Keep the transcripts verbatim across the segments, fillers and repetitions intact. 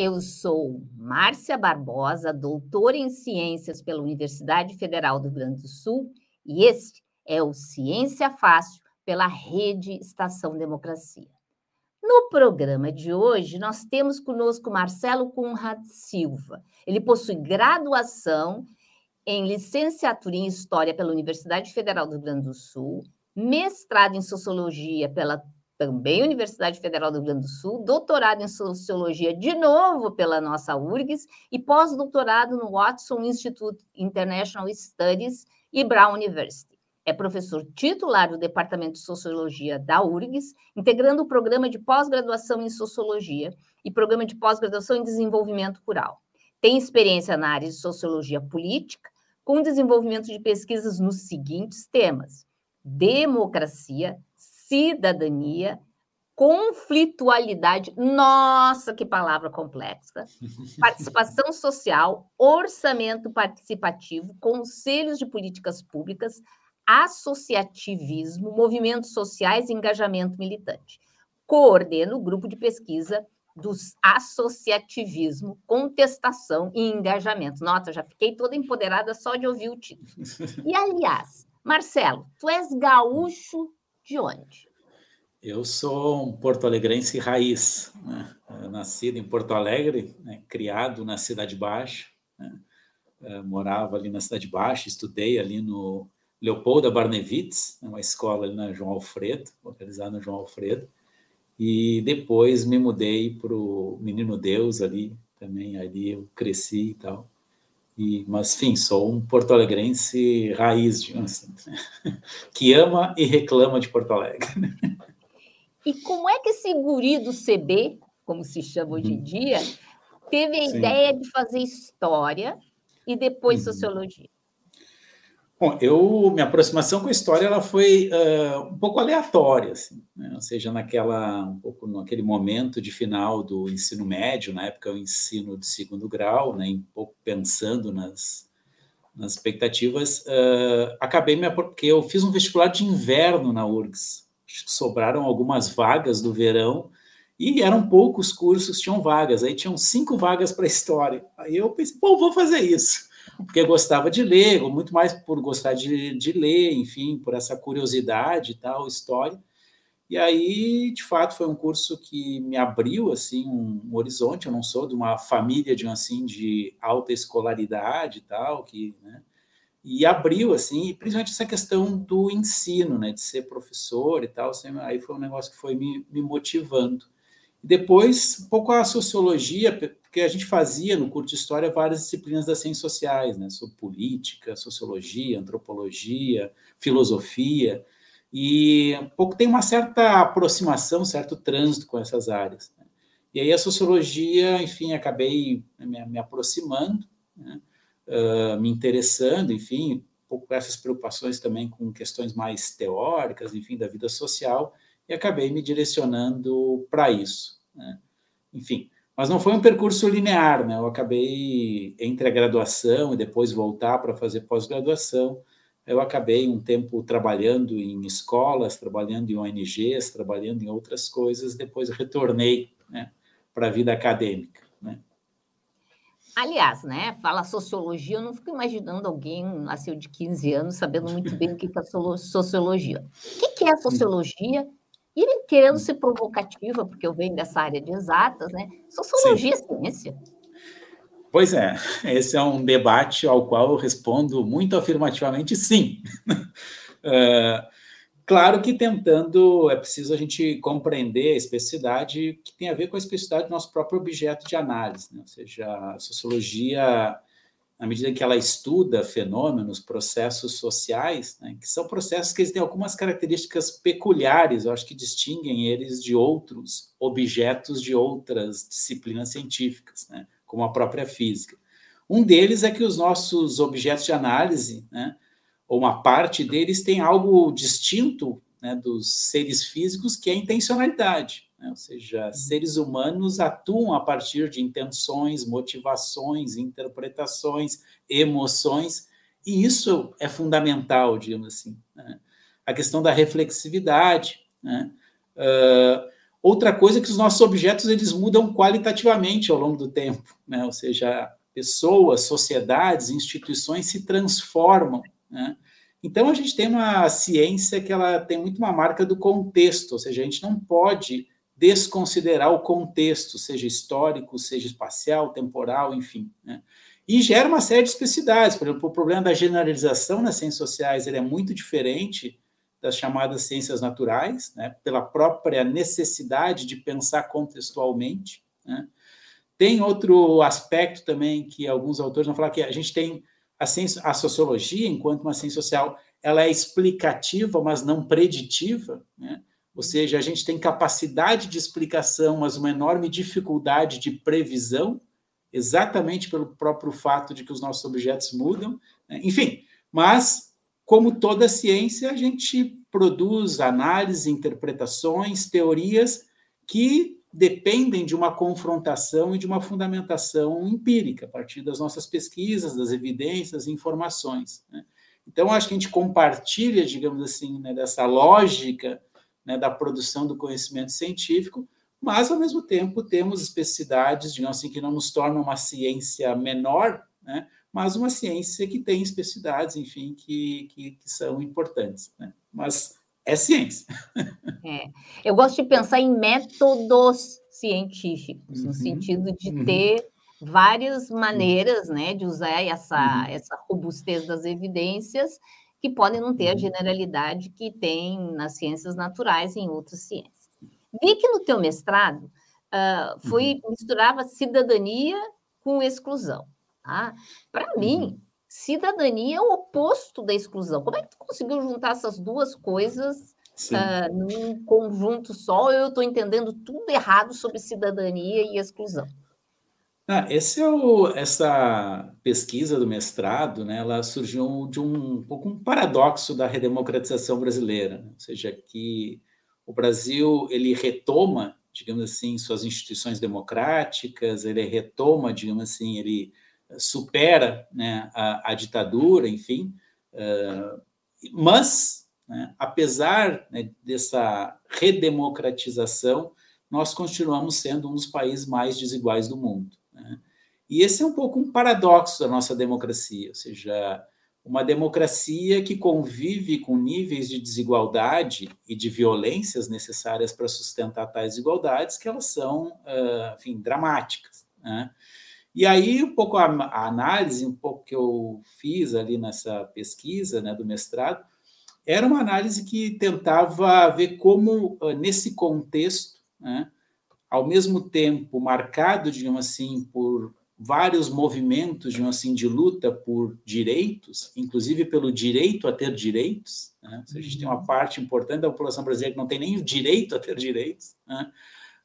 Eu sou Márcia Barbosa, doutora em Ciências pela Universidade Federal do Rio Grande do Sul, e este é o Ciência Fácil pela Rede Estação Democracia. No programa de hoje, nós temos conosco Marcelo Kunrath Silva. Ele possui graduação em licenciatura em História pela Universidade Federal do Rio Grande do Sul, mestrado em Sociologia pela também Universidade Federal do Rio Grande do Sul, doutorado em Sociologia, de novo pela nossa URGS, e pós-doutorado no Watson Institute International Studies e Brown University. É professor titular do Departamento de Sociologia da URGS, integrando o Programa de Pós-Graduação em Sociologia e Programa de Pós-Graduação em Desenvolvimento Rural. Tem experiência na área de Sociologia Política, com desenvolvimento de pesquisas nos seguintes temas: democracia, cidadania, conflitualidade, nossa, que palavra complexa, participação social, orçamento participativo, conselhos de políticas públicas, associativismo, movimentos sociais e engajamento militante. Coordena o grupo de pesquisa dos associativismo, contestação e engajamento. Nossa, já fiquei toda empoderada só de ouvir o título. E, aliás, Marcelo, tu és gaúcho de onde? Eu sou um porto-alegrense raiz, né? Nascido em Porto Alegre, né? Criado na Cidade Baixa, né? Morava ali na Cidade Baixa, estudei ali no Leopoldo Barnevitz, uma escola ali na João Alfredo, localizada na João Alfredo, e depois me mudei para o Menino Deus ali, também ali eu cresci e tal. E, mas, enfim, sou um porto-alegrense raiz, digamos assim, né? Que ama e reclama de Porto Alegre. E como é que esse guri do C B, como se chama hoje em dia, teve a Sim. ideia de fazer história e depois uhum. sociologia? Bom, eu, minha aproximação com a história ela foi uh, um pouco aleatória, assim, né? Ou seja, naquela, um pouco naquele momento de final do ensino médio, na época o ensino de segundo grau, né? Um pouco pensando nas, nas expectativas, uh, acabei me porque eu fiz um vestibular de inverno na URGS, sobraram algumas vagas do verão, e eram poucos cursos, tinham vagas, aí tinham cinco vagas para história. Aí eu pensei, bom, vou fazer isso. Porque gostava de ler, ou muito mais por gostar de, de ler, enfim, por essa curiosidade e tal, história. E aí, de fato, foi um curso que me abriu, assim, um, um horizonte. Eu não sou de uma família, de, assim, de alta escolaridade e tal, que, né? E abriu, assim, principalmente essa questão do ensino, né? De ser professor e tal, assim, aí foi um negócio que foi me, me motivando. Depois, um pouco a sociologia, porque a gente fazia no curso de História várias disciplinas das ciências sociais, né? Sobre política, sociologia, antropologia, filosofia, e um pouco tem uma certa aproximação, certo trânsito com essas áreas, né? E aí a sociologia, enfim, acabei me aproximando, né? uh, me interessando, enfim, um pouco com essas preocupações também com questões mais teóricas, enfim, da vida social, e acabei me direcionando para isso, né? Enfim, mas não foi um percurso linear, né? Eu acabei, entre a graduação e depois voltar para fazer pós-graduação, eu acabei um tempo trabalhando em escolas, trabalhando em O N Gs, trabalhando em outras coisas, depois retornei, né, para a vida acadêmica, né? Aliás, né, fala sociologia, eu não fico imaginando alguém nasceu de quinze anos sabendo muito bem o que é sociologia. O que é sociologia? E querendo ser provocativa, porque eu venho dessa área de exatas, né? Sociologia é ciência. Pois é, esse é um debate ao qual eu respondo muito afirmativamente sim. uh, claro que tentando, é preciso a gente compreender a especificidade que tem a ver com a especificidade do nosso próprio objeto de análise, né? Ou seja, a sociologia, na medida que ela estuda fenômenos, processos sociais, né, que são processos que eles têm algumas características peculiares, eu acho que distinguem eles de outros objetos de outras disciplinas científicas, né, como a própria física. Um deles é que os nossos objetos de análise, né, ou uma parte deles, tem algo distinto, né, dos seres físicos, que é a intencionalidade. Ou seja, seres humanos atuam a partir de intenções, motivações, interpretações, emoções, e isso é fundamental, digamos assim, né? A questão da reflexividade, né? Uh, Outra coisa é que os nossos objetos eles mudam qualitativamente ao longo do tempo, né? Ou seja, pessoas, sociedades, instituições se transformam, né? Então, a gente tem uma ciência que ela tem muito uma marca do contexto, ou seja, a gente não pode desconsiderar o contexto, seja histórico, seja espacial, temporal, enfim, né? E gera uma série de especificidades. Por exemplo, o problema da generalização nas ciências sociais ele é muito diferente das chamadas ciências naturais, né? Pela própria necessidade de pensar contextualmente, né? Tem outro aspecto também que alguns autores vão falar, que a gente tem a, ciência, a sociologia, enquanto uma ciência social, ela é explicativa, mas não preditiva, né? Ou seja, a gente tem capacidade de explicação, mas uma enorme dificuldade de previsão, exatamente pelo próprio fato de que os nossos objetos mudam, né? Enfim, mas, como toda ciência, a gente produz análise, interpretações, teorias que dependem de uma confrontação e de uma fundamentação empírica, a partir das nossas pesquisas, das evidências e informações, né? Então, acho que a gente compartilha, digamos assim, né, dessa lógica, né, da produção do conhecimento científico, mas, ao mesmo tempo, temos especificidades, digamos assim, que não nos tornam uma ciência menor, né, mas uma ciência que tem especificidades, enfim, que, que, que são importantes, né? Mas é ciência. É. Eu gosto de pensar em métodos científicos, uhum, no sentido de uhum. ter várias maneiras, né, de usar essa, uhum. essa robustez das evidências que podem não ter a generalidade que tem nas ciências naturais e em outras ciências. Vi que no teu mestrado uh, foi, uhum. misturava cidadania com exclusão. Tá? Para uhum. mim, cidadania é o oposto da exclusão. Como é que tu conseguiu juntar essas duas coisas uh, num conjunto só? Eu estou entendendo tudo errado sobre cidadania e exclusão. Ah, esse é o, essa pesquisa do mestrado, né, ela surgiu de um, um pouco um paradoxo da redemocratização brasileira, né? Ou seja, que o Brasil ele retoma, digamos assim, suas instituições democráticas, ele retoma, digamos assim, ele supera, né, a, a ditadura, enfim, uh, mas, né, apesar, né, dessa redemocratização, nós continuamos sendo um dos países mais desiguais do mundo, né? E esse é um pouco um paradoxo da nossa democracia, ou seja, uma democracia que convive com níveis de desigualdade e de violências necessárias para sustentar tais desigualdades, que elas são, uh, enfim, dramáticas, né? E aí, um pouco a, a análise um pouco que eu fiz ali nessa pesquisa, né, do mestrado, era uma análise que tentava ver como, nesse contexto, né, ao mesmo tempo marcado, digamos assim, por vários movimentos, digamos assim, de luta por direitos, inclusive pelo direito a ter direitos, né? A gente tem uma parte importante da população brasileira que não tem nem o direito a ter direitos, né?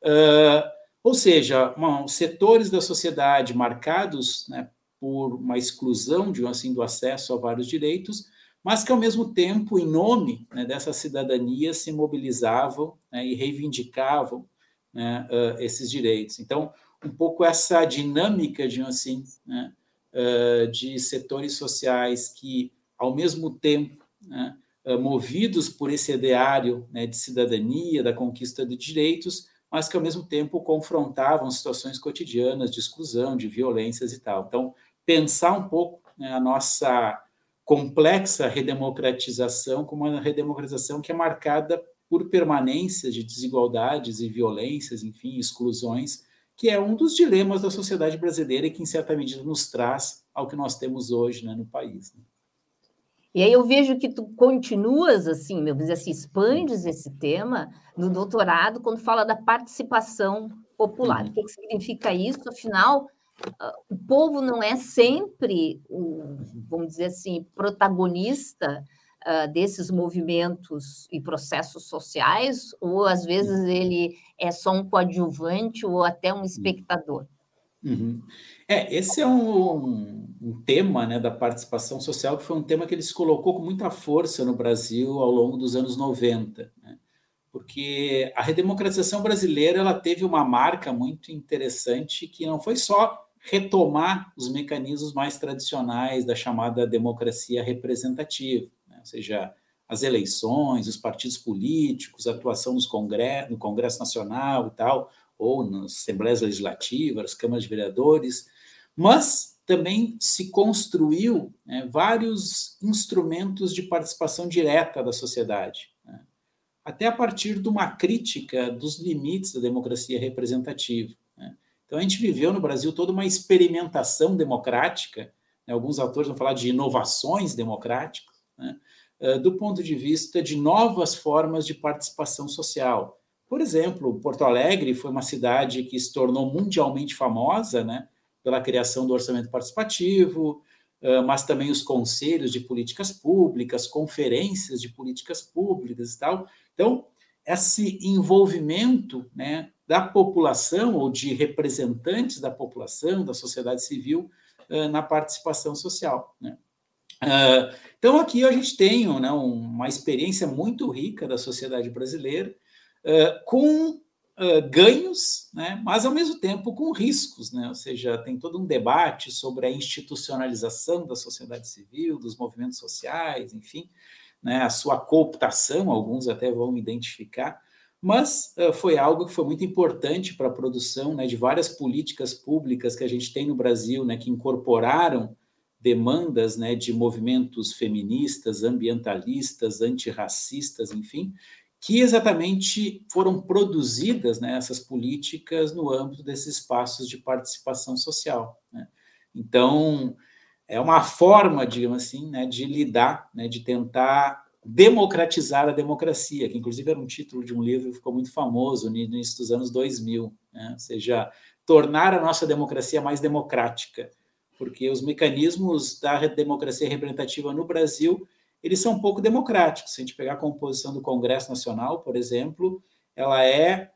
Uh, Ou seja, uma, setores da sociedade marcados, né, por uma exclusão, digamos assim, do acesso a vários direitos, mas que, ao mesmo tempo, em nome, né, dessa cidadania, se mobilizavam, né, e reivindicavam, né, uh, esses direitos. Então, um pouco essa dinâmica, digamos assim, né, uh, de setores sociais que, ao mesmo tempo, né, uh, movidos por esse ideário, né, de cidadania, da conquista de direitos, mas que, ao mesmo tempo, confrontavam situações cotidianas de exclusão, de violências e tal. Então, pensar um pouco, né, a nossa complexa redemocratização como uma redemocratização que é marcada por permanências de desigualdades e violências, enfim, exclusões, que é um dos dilemas da sociedade brasileira e que, em certa medida, nos traz ao que nós temos hoje, né, no país, né? E aí eu vejo que tu continuas, assim, meu dizer assim, expandes esse tema no doutorado quando fala da participação popular. Uhum. O que, que significa isso? Afinal, o povo não é sempre o, vamos dizer assim, protagonista uh, desses movimentos e processos sociais, ou às vezes ele é só um coadjuvante ou até um espectador. Uhum. É, esse é um, um tema, né, da participação social, que foi um tema que ele se colocou com muita força no Brasil ao longo dos anos noventa, né? Porque a redemocratização brasileira ela teve uma marca muito interessante, que não foi só retomar os mecanismos mais tradicionais da chamada democracia representativa, né? Ou seja, as eleições, os partidos políticos, a atuação nos congresso, no Congresso Nacional e tal, ou nas Assembleias Legislativas, Câmaras de Vereadores, mas também se construiu, né, vários instrumentos de participação direta da sociedade, né, até a partir de uma crítica dos limites da democracia representativa, né. Então, a gente viveu no Brasil toda uma experimentação democrática, né, alguns autores vão falar de inovações democráticas, né, do ponto de vista de novas formas de participação social. Por exemplo, Porto Alegre foi uma cidade que se tornou mundialmente famosa, né, pela criação do orçamento participativo, mas também os conselhos de políticas públicas, conferências de políticas públicas e tal. Então, esse envolvimento, né, da população ou de representantes da população, da sociedade civil, na participação social, né? Então, aqui a gente tem, né, uma experiência muito rica da sociedade brasileira, com ganhos, né, mas, ao mesmo tempo, com riscos, né? Ou seja, tem todo um debate sobre a institucionalização da sociedade civil, dos movimentos sociais, enfim, né, a sua cooptação, alguns até vão identificar, mas foi algo que foi muito importante para a produção, né, de várias políticas públicas que a gente tem no Brasil, né, que incorporaram demandas, né, de movimentos feministas, ambientalistas, antirracistas, enfim, que exatamente foram produzidas, né, essas políticas no âmbito desses espaços de participação social, né? Então, é uma forma, digamos assim, né, de lidar, né, de tentar democratizar a democracia, que inclusive era um título de um livro que ficou muito famoso no início dos anos dois mil, né? Ou seja, tornar a nossa democracia mais democrática, porque os mecanismos da democracia representativa no Brasil, eles são pouco democráticos. Se a gente pegar a composição do Congresso Nacional, por exemplo, ela é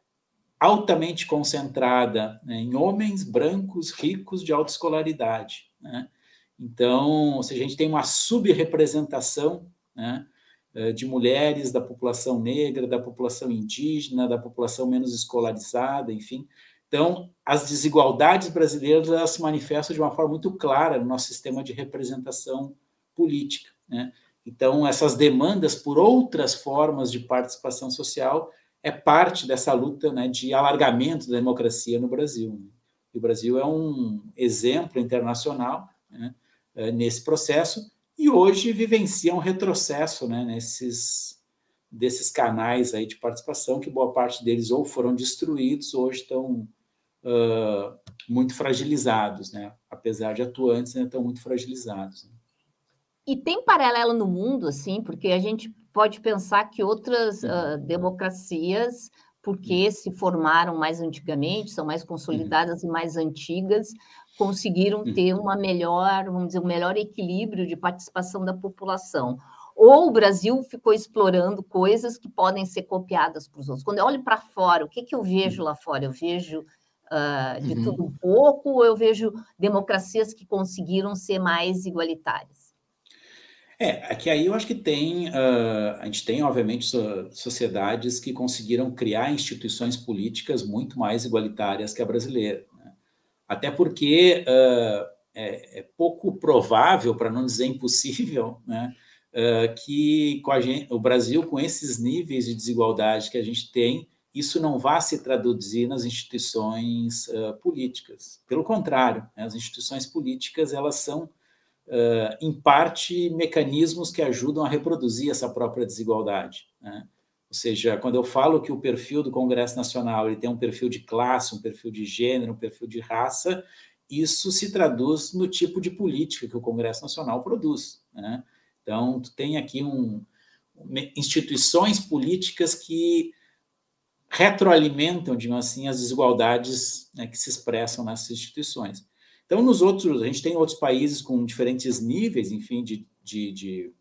altamente concentrada, né, em homens brancos, ricos, de alta escolaridade, né? Então, ou seja, a gente tem uma subrepresentação, né, de mulheres, da população negra, da população indígena, da população menos escolarizada, enfim. Então, as desigualdades brasileiras, elas se manifestam de uma forma muito clara no nosso sistema de representação política, né? Então, essas demandas por outras formas de participação social é parte dessa luta, né, de alargamento da democracia no Brasil. E o Brasil é um exemplo internacional, né, nesse processo, e hoje vivencia um retrocesso, né, nesses, desses canais aí de participação, que boa parte deles ou foram destruídos, ou hoje estão uh, muito fragilizados, né? Apesar de atuantes, né, estão muito fragilizados, né? E tem paralelo no mundo, assim, porque a gente pode pensar que outras uh, democracias, porque se formaram mais antigamente, são mais consolidadas e mais antigas, conseguiram ter uma melhor, vamos dizer, um melhor equilíbrio de participação da população. Ou o Brasil ficou explorando coisas que podem ser copiadas para os outros. Quando eu olho para fora, o que, que eu vejo lá fora? Eu vejo uh, de tudo um pouco, ou eu vejo democracias que conseguiram ser mais igualitárias? É, aqui aí eu acho que tem, uh, a gente tem, obviamente, so, sociedades que conseguiram criar instituições políticas muito mais igualitárias que a brasileira, né? Até porque uh, é, é pouco provável, para não dizer impossível, né, uh, que com a gente, o Brasil, com esses níveis de desigualdade que a gente tem, isso não vá se traduzir nas instituições uh, políticas. Pelo contrário, né, as instituições políticas, elas são, Uh, em parte, mecanismos que ajudam a reproduzir essa própria desigualdade, né? Ou seja, quando eu falo que o perfil do Congresso Nacional ele tem um perfil de classe, um perfil de gênero, um perfil de raça, isso se traduz no tipo de política que o Congresso Nacional produz, né? Então, tu tem aqui um, instituições políticas que retroalimentam, digamos assim, as desigualdades, né, que se expressam nessas instituições. Então, nos outros, a gente tem outros países com diferentes níveis, enfim, de, de, de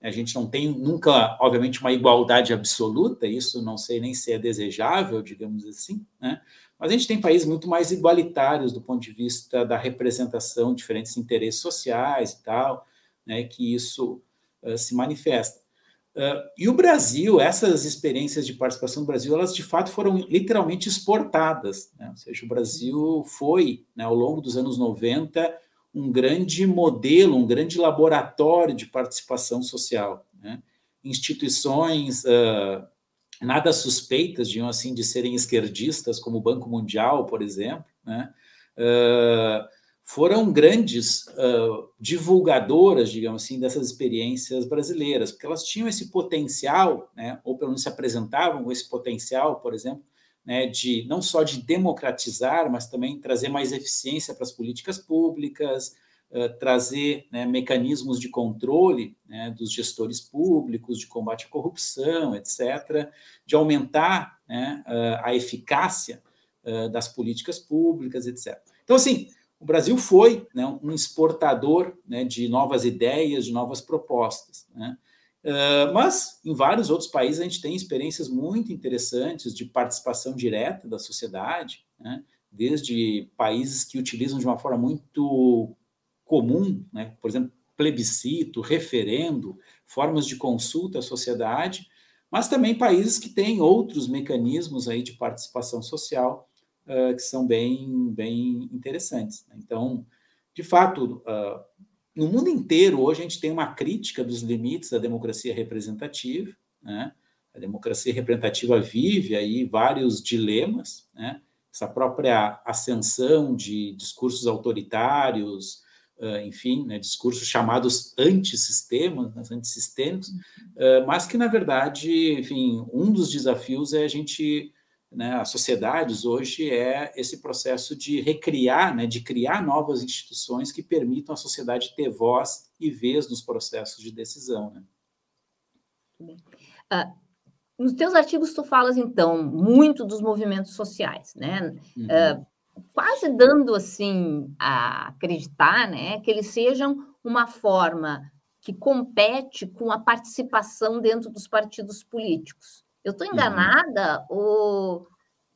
a gente não tem nunca, obviamente, uma igualdade absoluta, isso não sei nem se é desejável, digamos assim, né? Mas a gente tem países muito mais igualitários do ponto de vista da representação de diferentes interesses sociais e tal, né, que isso uh, se manifesta. Uh, e o Brasil, essas experiências de participação do Brasil, elas de fato foram literalmente exportadas, né? Ou seja, o Brasil foi, né, ao longo dos anos noventa, um grande modelo, um grande laboratório de participação social, né? instituições uh, nada suspeitas, digamos assim, de serem esquerdistas, como o Banco Mundial, por exemplo, né, uh, foram grandes uh, divulgadoras, digamos assim, dessas experiências brasileiras, porque elas tinham esse potencial, né, ou pelo menos se apresentavam com esse potencial, por exemplo, né, de não só de democratizar, mas também trazer mais eficiência para as políticas públicas, uh, trazer, né, mecanismos de controle, né, dos gestores públicos, de combate à corrupção, etcétera, de aumentar, né, uh, a eficácia uh, das políticas públicas, etcétera. Então, assim, o Brasil foi, né, um exportador, né, de novas ideias, de novas propostas, né? Uh, mas em vários outros países a gente tem experiências muito interessantes de participação direta da sociedade, né, desde países que utilizam de uma forma muito comum, né, por exemplo, plebiscito, referendo, formas de consulta à sociedade, mas também países que têm outros mecanismos aí de participação social uh, que são bem, bem interessantes. Então, de fato, uh, no mundo inteiro, hoje, a gente tem uma crítica dos limites da democracia representativa, né? A democracia representativa vive aí vários dilemas, né? Essa própria ascensão de discursos autoritários, enfim, né? Discursos chamados antissistemas, antissistêmicos, mas que, na verdade, enfim, um dos desafios é a gente, né, as sociedades hoje é esse processo de recriar, né, de criar novas instituições que permitam à sociedade ter voz e vez nos processos de decisão, né? Uh, nos teus artigos tu falas, então, muito dos movimentos sociais, né? Uhum. Uh, quase dando, assim, a acreditar, né, que eles sejam uma forma que compete com a participação dentro dos partidos políticos. Eu estou enganada, uhum. ou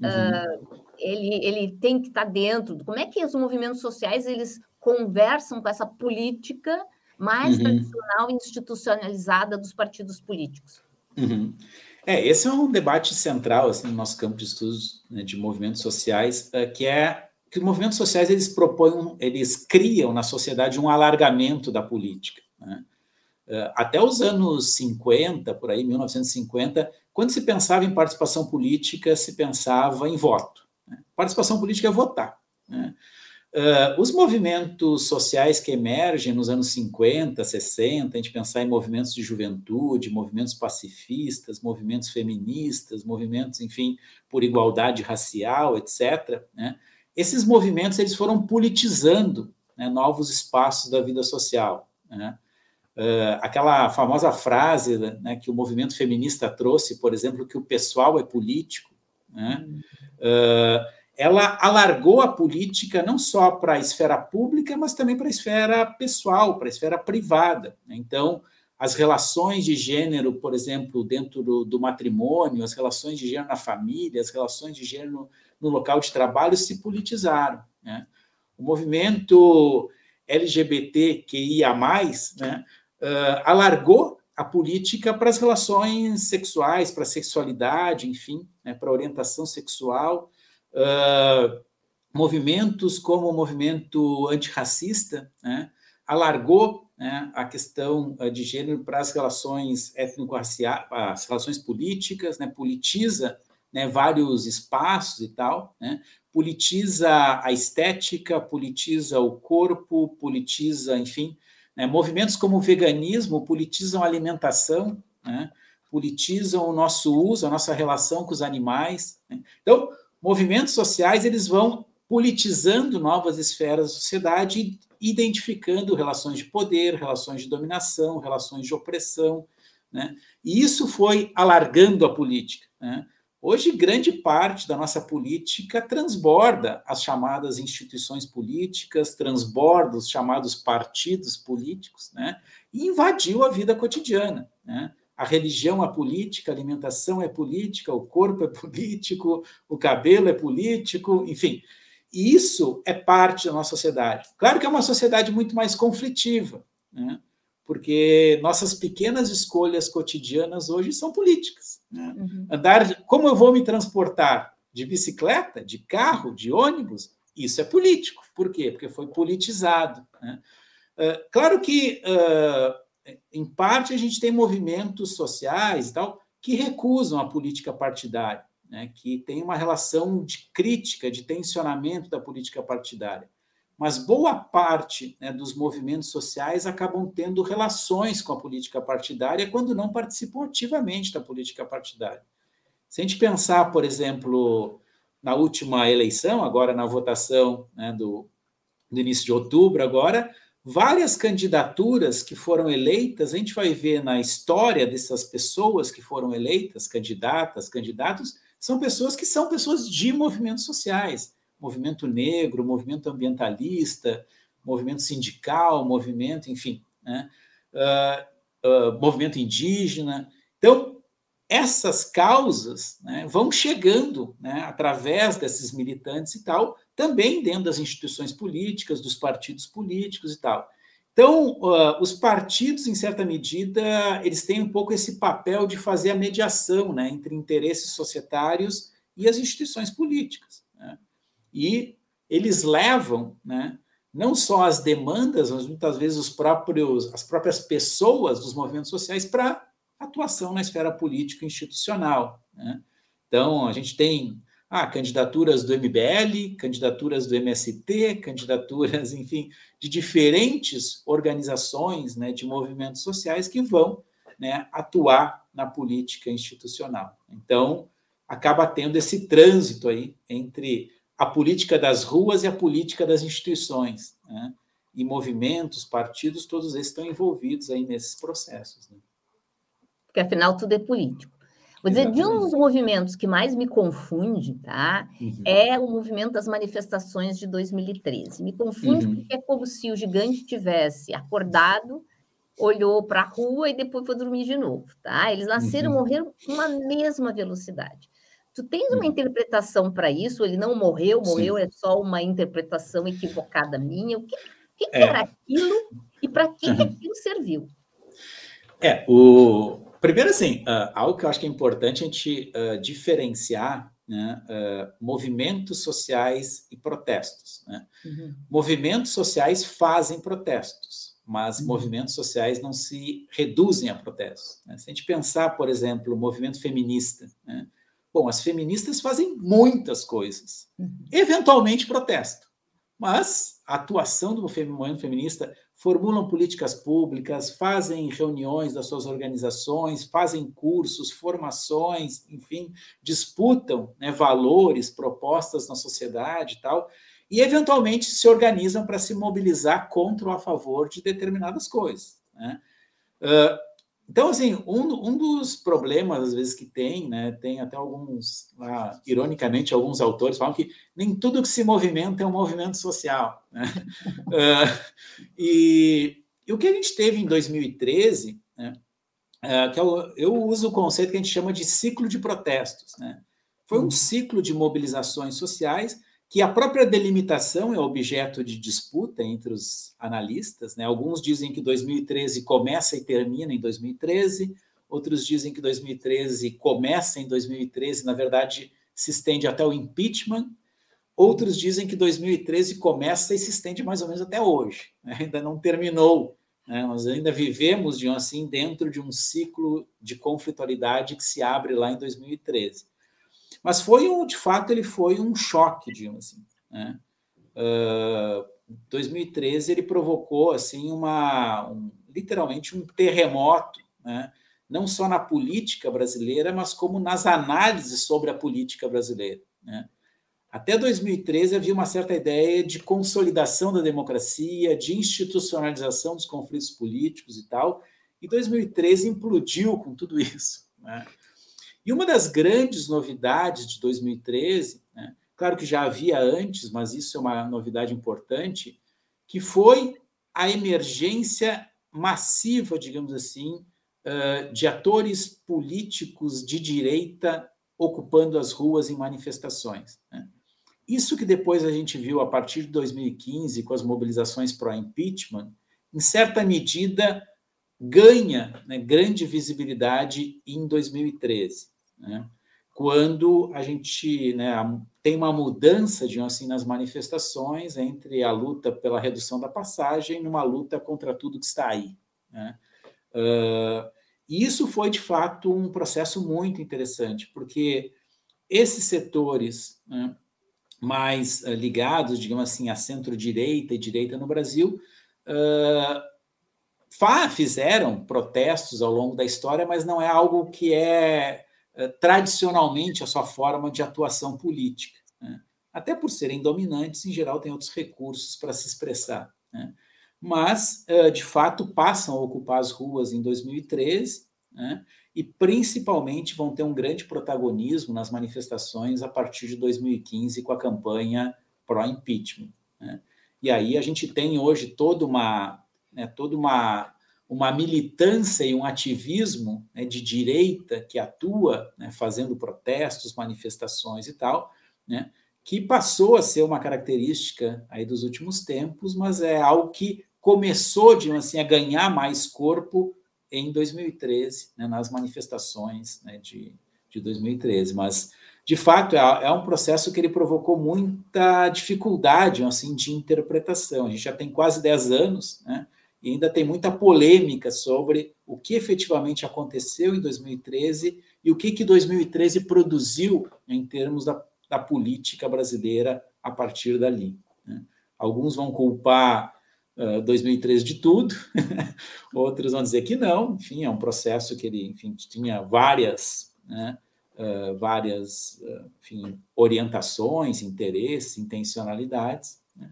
uh, uhum. ele, ele tem que estar dentro? Como é que os movimentos sociais eles conversam com essa política mais uhum. tradicional e institucionalizada dos partidos políticos? Uhum. É, esse é um debate central, assim, no nosso campo de estudos, né, de movimentos sociais, que é que os movimentos sociais eles propõem, eles criam na sociedade um alargamento da política, né? Até os anos cinquenta, por aí, mil novecentos e cinquenta, quando se pensava em participação política, se pensava em voto, né? Participação política é votar, né? Uh, os movimentos sociais que emergem nos anos cinquenta, sessenta, a gente pensar em movimentos de juventude, movimentos pacifistas, movimentos feministas, movimentos, enfim, por igualdade racial, etcétera, né? Esses movimentos eles foram politizando, né, novos espaços da vida social, né? Uh, aquela famosa frase, né, que o movimento feminista trouxe, por exemplo, que o pessoal é político, né? uh, ela alargou a política não só para a esfera pública, mas também para a esfera pessoal, para a esfera privada, né? Então, as relações de gênero, por exemplo, dentro do, do matrimônio, as relações de gênero na família, as relações de gênero no local de trabalho se politizaram, né? O movimento L G B T Q I A mais, né, Uh, alargou a política para as relações sexuais, para a sexualidade, enfim, né, para a orientação sexual. Uh, movimentos como o movimento antirracista, né, alargou, né, a questão de gênero para as relações étnico-raciais, as relações políticas, né, politiza, né, vários espaços e tal, né, politiza a estética, politiza o corpo, politiza, enfim, né, movimentos como o veganismo politizam a alimentação, né, politizam o nosso uso, a nossa relação com os animais, né? Então, movimentos sociais eles vão politizando novas esferas da sociedade, identificando relações de poder, relações de dominação, relações de opressão, né? E isso foi alargando a política, né? Hoje, grande parte da nossa política transborda as chamadas instituições políticas, transborda os chamados partidos políticos, né? E invadiu a vida cotidiana, né? A religião é política, a alimentação é política, o corpo é político, o cabelo é político, enfim. E isso é parte da nossa sociedade. Claro que é uma sociedade muito mais conflitiva, né? Porque nossas pequenas escolhas cotidianas hoje são políticas, né? Uhum. Andar, como eu vou me transportar? De bicicleta, de carro, de ônibus? Isso é político. Por quê? Porque foi politizado, né? Uh, claro que uh, em parte, a gente tem movimentos sociais e tal que recusam a política partidária, né, que tem uma relação de crítica, de tensionamento da política partidária. Mas boa parte, né, dos movimentos sociais acabam tendo relações com a política partidária quando não participam ativamente da política partidária. Se a gente pensar, por exemplo, na última eleição, agora na votação, né, do, do início de outubro, agora, várias candidaturas que foram eleitas, a gente vai ver na história dessas pessoas que foram eleitas, candidatas, candidatos, são pessoas que são pessoas de movimentos sociais, movimento negro, movimento ambientalista, movimento sindical, movimento, enfim, né, uh, uh, movimento indígena. Então, essas causas, né, vão chegando, né, através desses militantes e tal, também dentro das instituições políticas, dos partidos políticos e tal. Então, uh, os partidos, em certa medida, eles têm um pouco esse papel de fazer a mediação, né, entre interesses societários e as instituições políticas, né? E eles levam, né, não só as demandas, mas muitas vezes os próprios, as próprias pessoas dos movimentos sociais para atuação na esfera político-institucional, né? Então, a gente tem ah, candidaturas do M B L, candidaturas do M S T, candidaturas, enfim, de diferentes organizações, né, de movimentos sociais que vão, né, atuar na política institucional. Então, acaba tendo esse trânsito aí entre a política das ruas e a política das instituições, né? E movimentos, partidos, todos esses estão envolvidos aí nesses processos, né? Porque, afinal, tudo é político. Vou dizer, de um dos movimentos que mais me confunde, tá? Uhum. É o movimento das manifestações de dois mil e treze. Me confunde, uhum, porque é como se o gigante tivesse acordado, olhou para a rua e depois foi dormir de novo, tá? Eles nasceram e, uhum, morreram com a mesma velocidade. Tu tens uma interpretação para isso? Ele não morreu, morreu, sim, é só uma interpretação equivocada minha? O que, que é. era aquilo e para que, uhum, que aquilo serviu? É, o... Primeiro, assim, uh, algo que eu acho que é importante a gente uh, diferenciar, né, uh, movimentos sociais e protestos, né? Uhum. Movimentos sociais fazem protestos, mas, uhum, movimentos sociais não se reduzem a protestos, né? Se a gente pensar, por exemplo, o movimento feminista, né? Bom, as feministas fazem muitas coisas, uhum, eventualmente protesto, mas a atuação do movimento feminista, formulam políticas públicas, fazem reuniões das suas organizações, fazem cursos, formações, enfim, disputam, né, valores, propostas na sociedade e tal, e eventualmente se organizam para se mobilizar contra ou a favor de determinadas coisas, né? Uh, Então, assim, um, um dos problemas, às vezes, que tem, né, tem até alguns, lá, ironicamente, alguns autores falam que nem tudo que se movimenta é um movimento social, né? uh, e, e o que a gente teve em dois mil e treze, né, uh, que eu, eu uso o conceito que a gente chama de ciclo de protestos, né? Foi um ciclo de mobilizações sociais que a própria delimitação é objeto de disputa entre os analistas, né? Alguns dizem que dois mil e treze começa e termina em dois mil e treze, outros dizem que dois mil e treze começa em dois mil e treze, na verdade, se estende até o impeachment, outros dizem que dois mil e treze começa e se estende mais ou menos até hoje, né? Ainda não terminou, né? Nós ainda vivemos, de um, assim, dentro de um ciclo de conflitualidade que se abre lá em dois mil e treze. Mas foi um, de fato, ele foi um choque, digamos assim, né? Uh, dois mil e treze ele provocou, assim, uma, um, literalmente um terremoto, né? Não só na política brasileira, mas como nas análises sobre a política brasileira, né? Até dois mil e treze havia uma certa ideia de consolidação da democracia, de institucionalização dos conflitos políticos e tal, e dois mil e treze implodiu com tudo isso, né? E uma das grandes novidades de dois mil e treze, né, claro que já havia antes, mas isso é uma novidade importante, que foi a emergência massiva, digamos assim, de atores políticos de direita ocupando as ruas em manifestações, né? Isso que depois a gente viu a partir de dois mil e quinze, com as mobilizações pró-impeachment, em certa medida ganha, né, grande visibilidade em dois mil e treze. Né, quando a gente, né, tem uma mudança, digamos assim, nas manifestações entre a luta pela redução da passagem numa luta contra tudo que está aí, né? Uh, isso foi, de fato, um processo muito interessante, porque esses setores, né, mais uh, ligados, digamos assim, à centro-direita e direita no Brasil, uh, fa- fizeram protestos ao longo da história, mas não é algo que é uh, tradicionalmente a sua forma de atuação política, né? Até por serem dominantes, em geral, têm outros recursos para se expressar, né? Mas, de fato, passam a ocupar as ruas em dois mil e treze, né? E principalmente vão ter um grande protagonismo nas manifestações a partir de dois mil e quinze com a campanha pró-impeachment, né? E aí a gente tem hoje toda uma, né, toda uma, uma militância e um ativismo, né, de direita que atua, né, fazendo protestos, manifestações e tal, né, que passou a ser uma característica aí dos últimos tempos, mas é algo que começou, digamos assim, a ganhar mais corpo em dois mil e treze, né, nas manifestações, né, de, de dois mil e treze. Mas, de fato, é, é um processo que ele provocou muita dificuldade, assim, de interpretação. A gente já tem quase dez anos, né, e ainda tem muita polêmica sobre o que efetivamente aconteceu em dois mil e treze e o que, que dois mil e treze produziu em termos da da política brasileira a partir dali, né? Alguns vão culpar uh, dois mil e treze de tudo, outros vão dizer que não. Enfim, é um processo que ele, enfim, tinha várias, né, uh, várias uh, enfim, orientações, interesses, intencionalidades, né?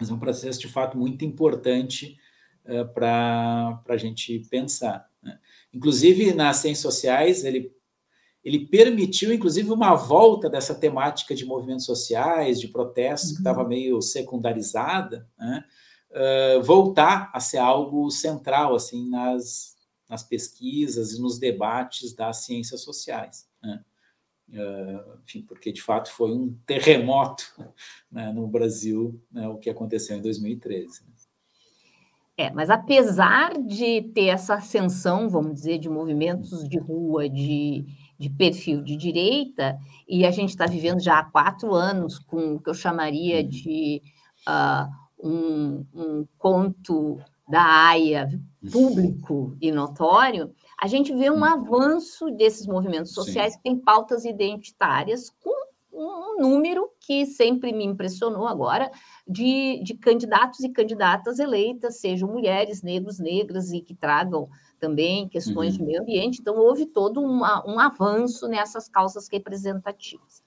Mas é um processo, de fato, muito importante uh, para a gente pensar, né? Inclusive, nas ciências sociais, ele Ele permitiu, inclusive, uma volta dessa temática de movimentos sociais, de protestos, uhum, que estava meio secundarizada, né, uh, voltar a ser algo central assim, nas, nas pesquisas e nos debates das ciências sociais, né? Uh, enfim, porque, de fato, foi um terremoto, né, no Brasil, né, o que aconteceu em dois mil e treze. Né? É, mas apesar de ter essa ascensão, vamos dizer, de movimentos de rua, de... de perfil de direita, e a gente está vivendo já há quatro anos com o que eu chamaria de uh, um, um conto da Haia público e notório, a gente vê um avanço desses movimentos sociais, sim, que têm pautas identitárias, com um número que sempre me impressionou agora, de, de candidatos e candidatas eleitas, sejam mulheres, negros, negras, e que tragam também questões, uhum, de meio ambiente. Então, houve todo uma, um avanço nessas causas representativas.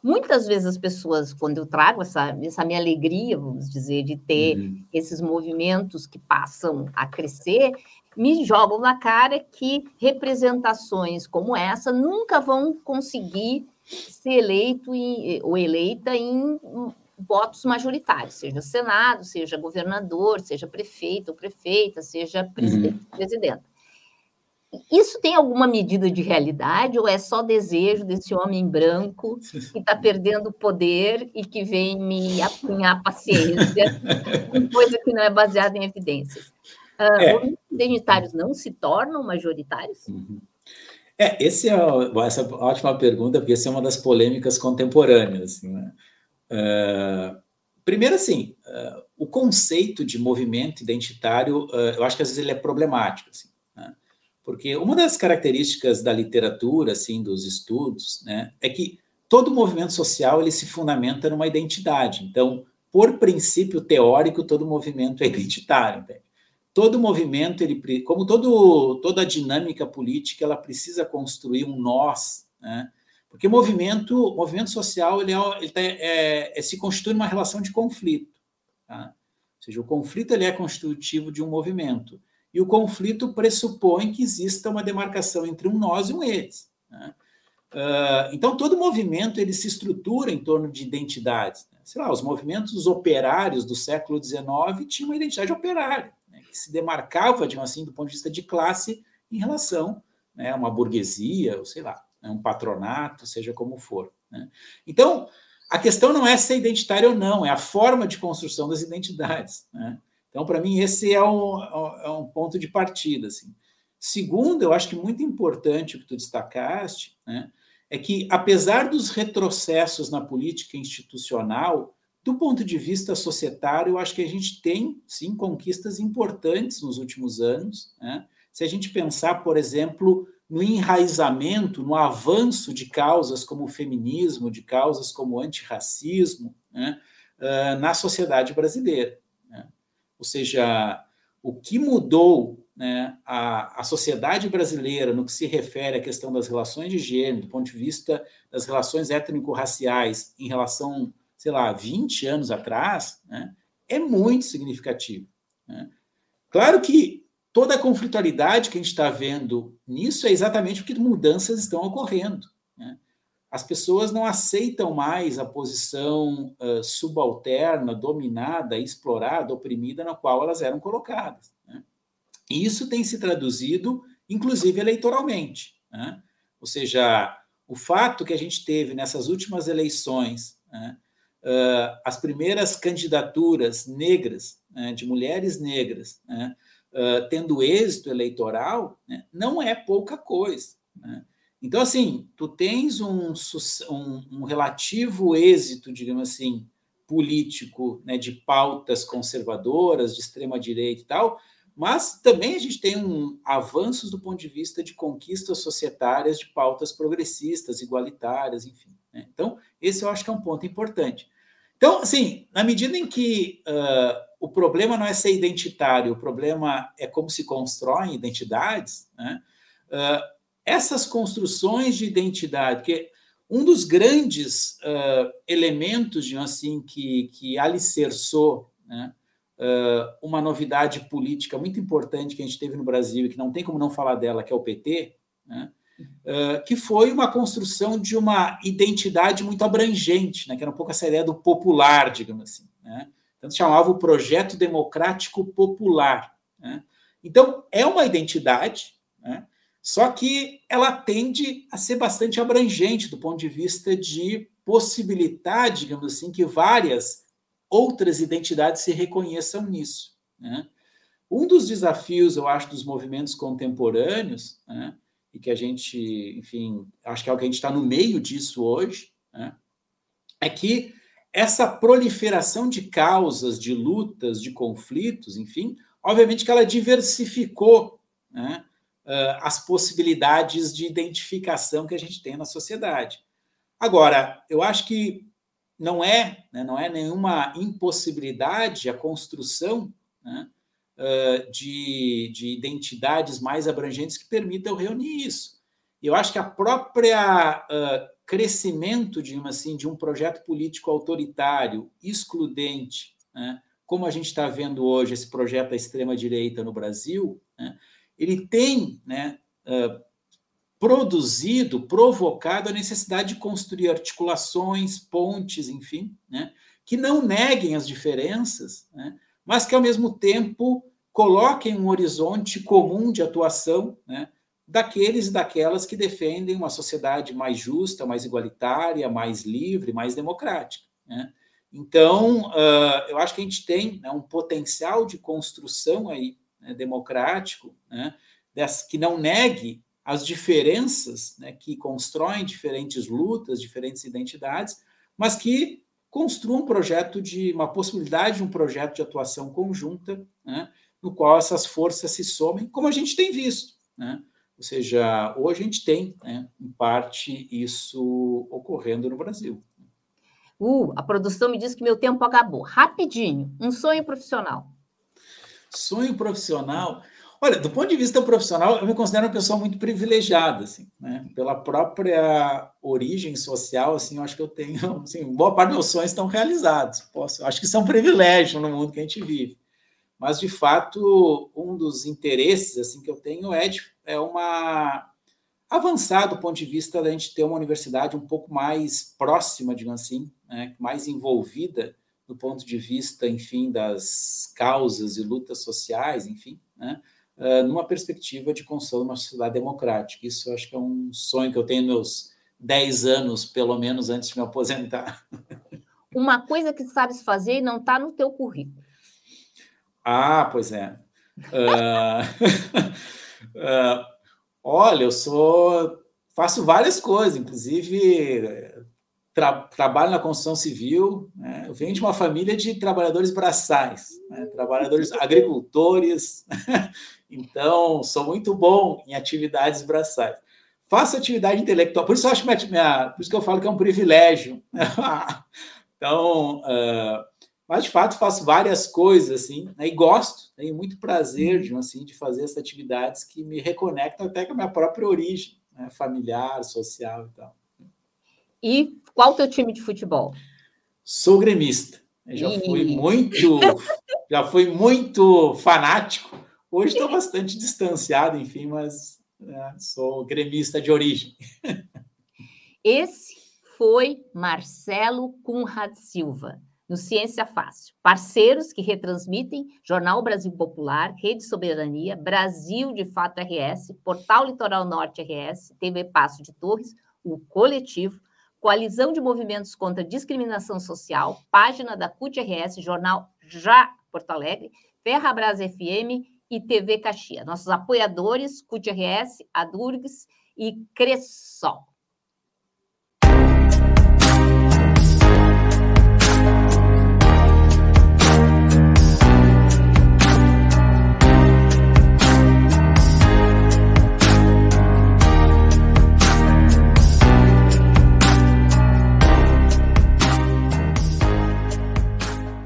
Muitas vezes as pessoas, quando eu trago essa, essa minha alegria, vamos dizer, de ter, uhum, esses movimentos que passam a crescer, me jogam na cara que representações como essa nunca vão conseguir ser eleito em, ou eleita em votos majoritários, seja Senado, seja governador, seja prefeito ou prefeita, seja presidente, uhum, ou presidenta. Isso tem alguma medida de realidade ou é só desejo desse homem branco que está perdendo o poder e que vem me apunhar a paciência, coisa que não é baseada em evidências? Uh, é. Os identitários não se tornam majoritários? Uhum. É, esse é, essa é uma ótima pergunta, porque essa é uma das polêmicas contemporâneas, assim, né? Uh, primeiro, assim, uh, o conceito de movimento identitário, uh, eu acho que às vezes ele é problemático, assim, né? Porque uma das características da literatura, assim, dos estudos, né, é que todo movimento social ele se fundamenta numa identidade. Então, por princípio teórico, todo movimento é identitário, né? Todo movimento, ele, como todo, toda a dinâmica política, ela precisa construir um nós, né? Porque movimento, movimento social ele, é, ele é, é, se constitui numa relação de conflito, tá? Ou seja, o conflito ele é constitutivo de um movimento. E o conflito pressupõe que exista uma demarcação entre um nós e um eles, né? Uh, então, todo movimento ele se estrutura em torno de identidades, né? Sei lá, os movimentos operários do século dezenove tinham uma identidade operária, né, que se demarcava, digamos assim, do ponto de vista de classe em relação, né, a uma burguesia, ou sei lá, um patronato, seja como for, né? Então, a questão não é ser identitário ou não, é a forma de construção das identidades, né? Então, para mim, esse é um, é um ponto de partida, assim. Segundo, eu acho que muito importante o que tu destacaste, né, é que, apesar dos retrocessos na política institucional, do ponto de vista societário, eu acho que a gente tem, sim, conquistas importantes nos últimos anos, né, Se a gente pensar, por exemplo, no enraizamento, no avanço de causas como o feminismo, de causas como o antirracismo, né, na sociedade brasileira. Né? Ou seja, o que mudou, né, a, a sociedade brasileira no que se refere à questão das relações de gênero, do ponto de vista das relações étnico-raciais em relação, sei lá, vinte anos atrás, né, é muito significativo. Né? Claro que toda a conflitualidade que a gente está vendo nisso é exatamente porque mudanças estão ocorrendo. Né? As pessoas não aceitam mais a posição uh, subalterna, dominada, explorada, oprimida, na qual elas eram colocadas. Né? E isso tem se traduzido, inclusive, eleitoralmente. Né? Ou seja, o fato que a gente teve nessas últimas eleições, né, uh, as primeiras candidaturas negras, né, de mulheres negras, né, Uh, tendo êxito eleitoral, né, não é pouca coisa. Né? Então, assim, tu tens um, um, um relativo êxito, digamos assim, político, né, de pautas conservadoras, de extrema-direita e tal, mas também a gente tem um, avanços do ponto de vista de conquistas societárias, de pautas progressistas, igualitárias, enfim. Né? Então, esse eu acho que é um ponto importante. Então, assim, na medida em que... Uh, o problema não é ser identitário, o problema é como se constroem identidades, né? Uh, essas construções de identidade, porque um dos grandes uh, elementos de, assim, que, que alicerçou, né, uh, uma novidade política muito importante que a gente teve no Brasil e que não tem como não falar dela, que é o P T, né, uh, que foi uma construção de uma identidade muito abrangente, né, que era um pouco essa ideia do popular, digamos assim, né? Então, chamava o Projeto Democrático Popular. Né? Então, é uma identidade, né? Só que ela tende a ser bastante abrangente do ponto de vista de possibilitar, digamos assim, que várias outras identidades se reconheçam nisso. Né? Um dos desafios, eu acho, dos movimentos contemporâneos, né, e que a gente, enfim, acho que é algo que a gente está no meio disso hoje, né, é que essa proliferação de causas, de lutas, de conflitos, enfim, obviamente que ela diversificou, né, as possibilidades de identificação que a gente tem na sociedade. Agora, eu acho que não é, né, não é nenhuma impossibilidade a construção, né, de, de identidades mais abrangentes que permitam reunir isso. Eu acho que a própria... Uh, crescimento de, assim, de um projeto político autoritário, excludente, né, como a gente está vendo hoje esse projeto da extrema-direita no Brasil, né, ele tem, né, uh, produzido, provocado a necessidade de construir articulações, pontes, enfim, né, que não neguem as diferenças, né, mas que, ao mesmo tempo, coloquem um horizonte comum de atuação, né, daqueles e daquelas que defendem uma sociedade mais justa, mais igualitária, mais livre, mais democrática. Né? Então, uh, eu acho que a gente tem, né, um potencial de construção aí, né, democrático, né, das, que não negue as diferenças, né, que constroem diferentes lutas, diferentes identidades, mas que construa um projeto de uma possibilidade de um projeto de atuação conjunta, né, no qual essas forças se somem, como a gente tem visto, né? Ou seja, hoje a gente tem, né, em parte, isso ocorrendo no Brasil. Uh, a produção me diz que meu tempo acabou. Rapidinho, um sonho profissional. Sonho profissional? Olha, do ponto de vista profissional, eu me considero uma pessoa muito privilegiada, assim, né? Pela própria origem social, assim, eu acho que eu tenho... Assim, boa parte dos meus sonhos estão realizados. Posso, acho que isso é um privilégio no mundo que a gente vive. Mas, de fato, um dos interesses, assim, que eu tenho é, de, é uma avançar do ponto de vista da gente ter uma universidade um pouco mais próxima, digamos assim, né, mais envolvida do ponto de vista, enfim, das causas e lutas sociais, enfim, né, numa perspectiva de construção de uma sociedade democrática. Isso eu acho que é um sonho que eu tenho meus dez anos, pelo menos, antes de me aposentar. Uma coisa que sabes fazer e não está no teu currículo. Ah, pois é. Uh, uh, olha, eu sou, faço várias coisas, inclusive tra trabalho na construção civil, né? Eu venho de uma família de trabalhadores braçais, né? Trabalhadores agricultores, então sou muito bom em atividades braçais. Faço atividade intelectual, por isso eu acho minha, minha, por isso que eu falo que é um privilégio. Então, uh, mas de fato faço várias coisas assim, né? E gosto, tenho muito prazer de, assim, de fazer essas atividades que me reconectam até com a minha própria origem, né? Familiar, social e tal. E qual o teu time de futebol? Sou gremista, já fui muito, já fui muito fanático. Hoje estou bastante distanciado, enfim, mas é, sou gremista de origem. Esse foi Marcelo Kunrath Silva, no Ciência Fácil. Parceiros que retransmitem Jornal Brasil Popular, Rede Soberania, Brasil de Fato R S, Portal Litoral Norte R S, T V Passo de Torres, O Coletivo, Coalizão de Movimentos contra a Discriminação Social, Página da C U T R S, Jornal Já Porto Alegre, Ferrabrás F M e T V Caxias. Nossos apoiadores, C U T R S, Adurgs e Cresol.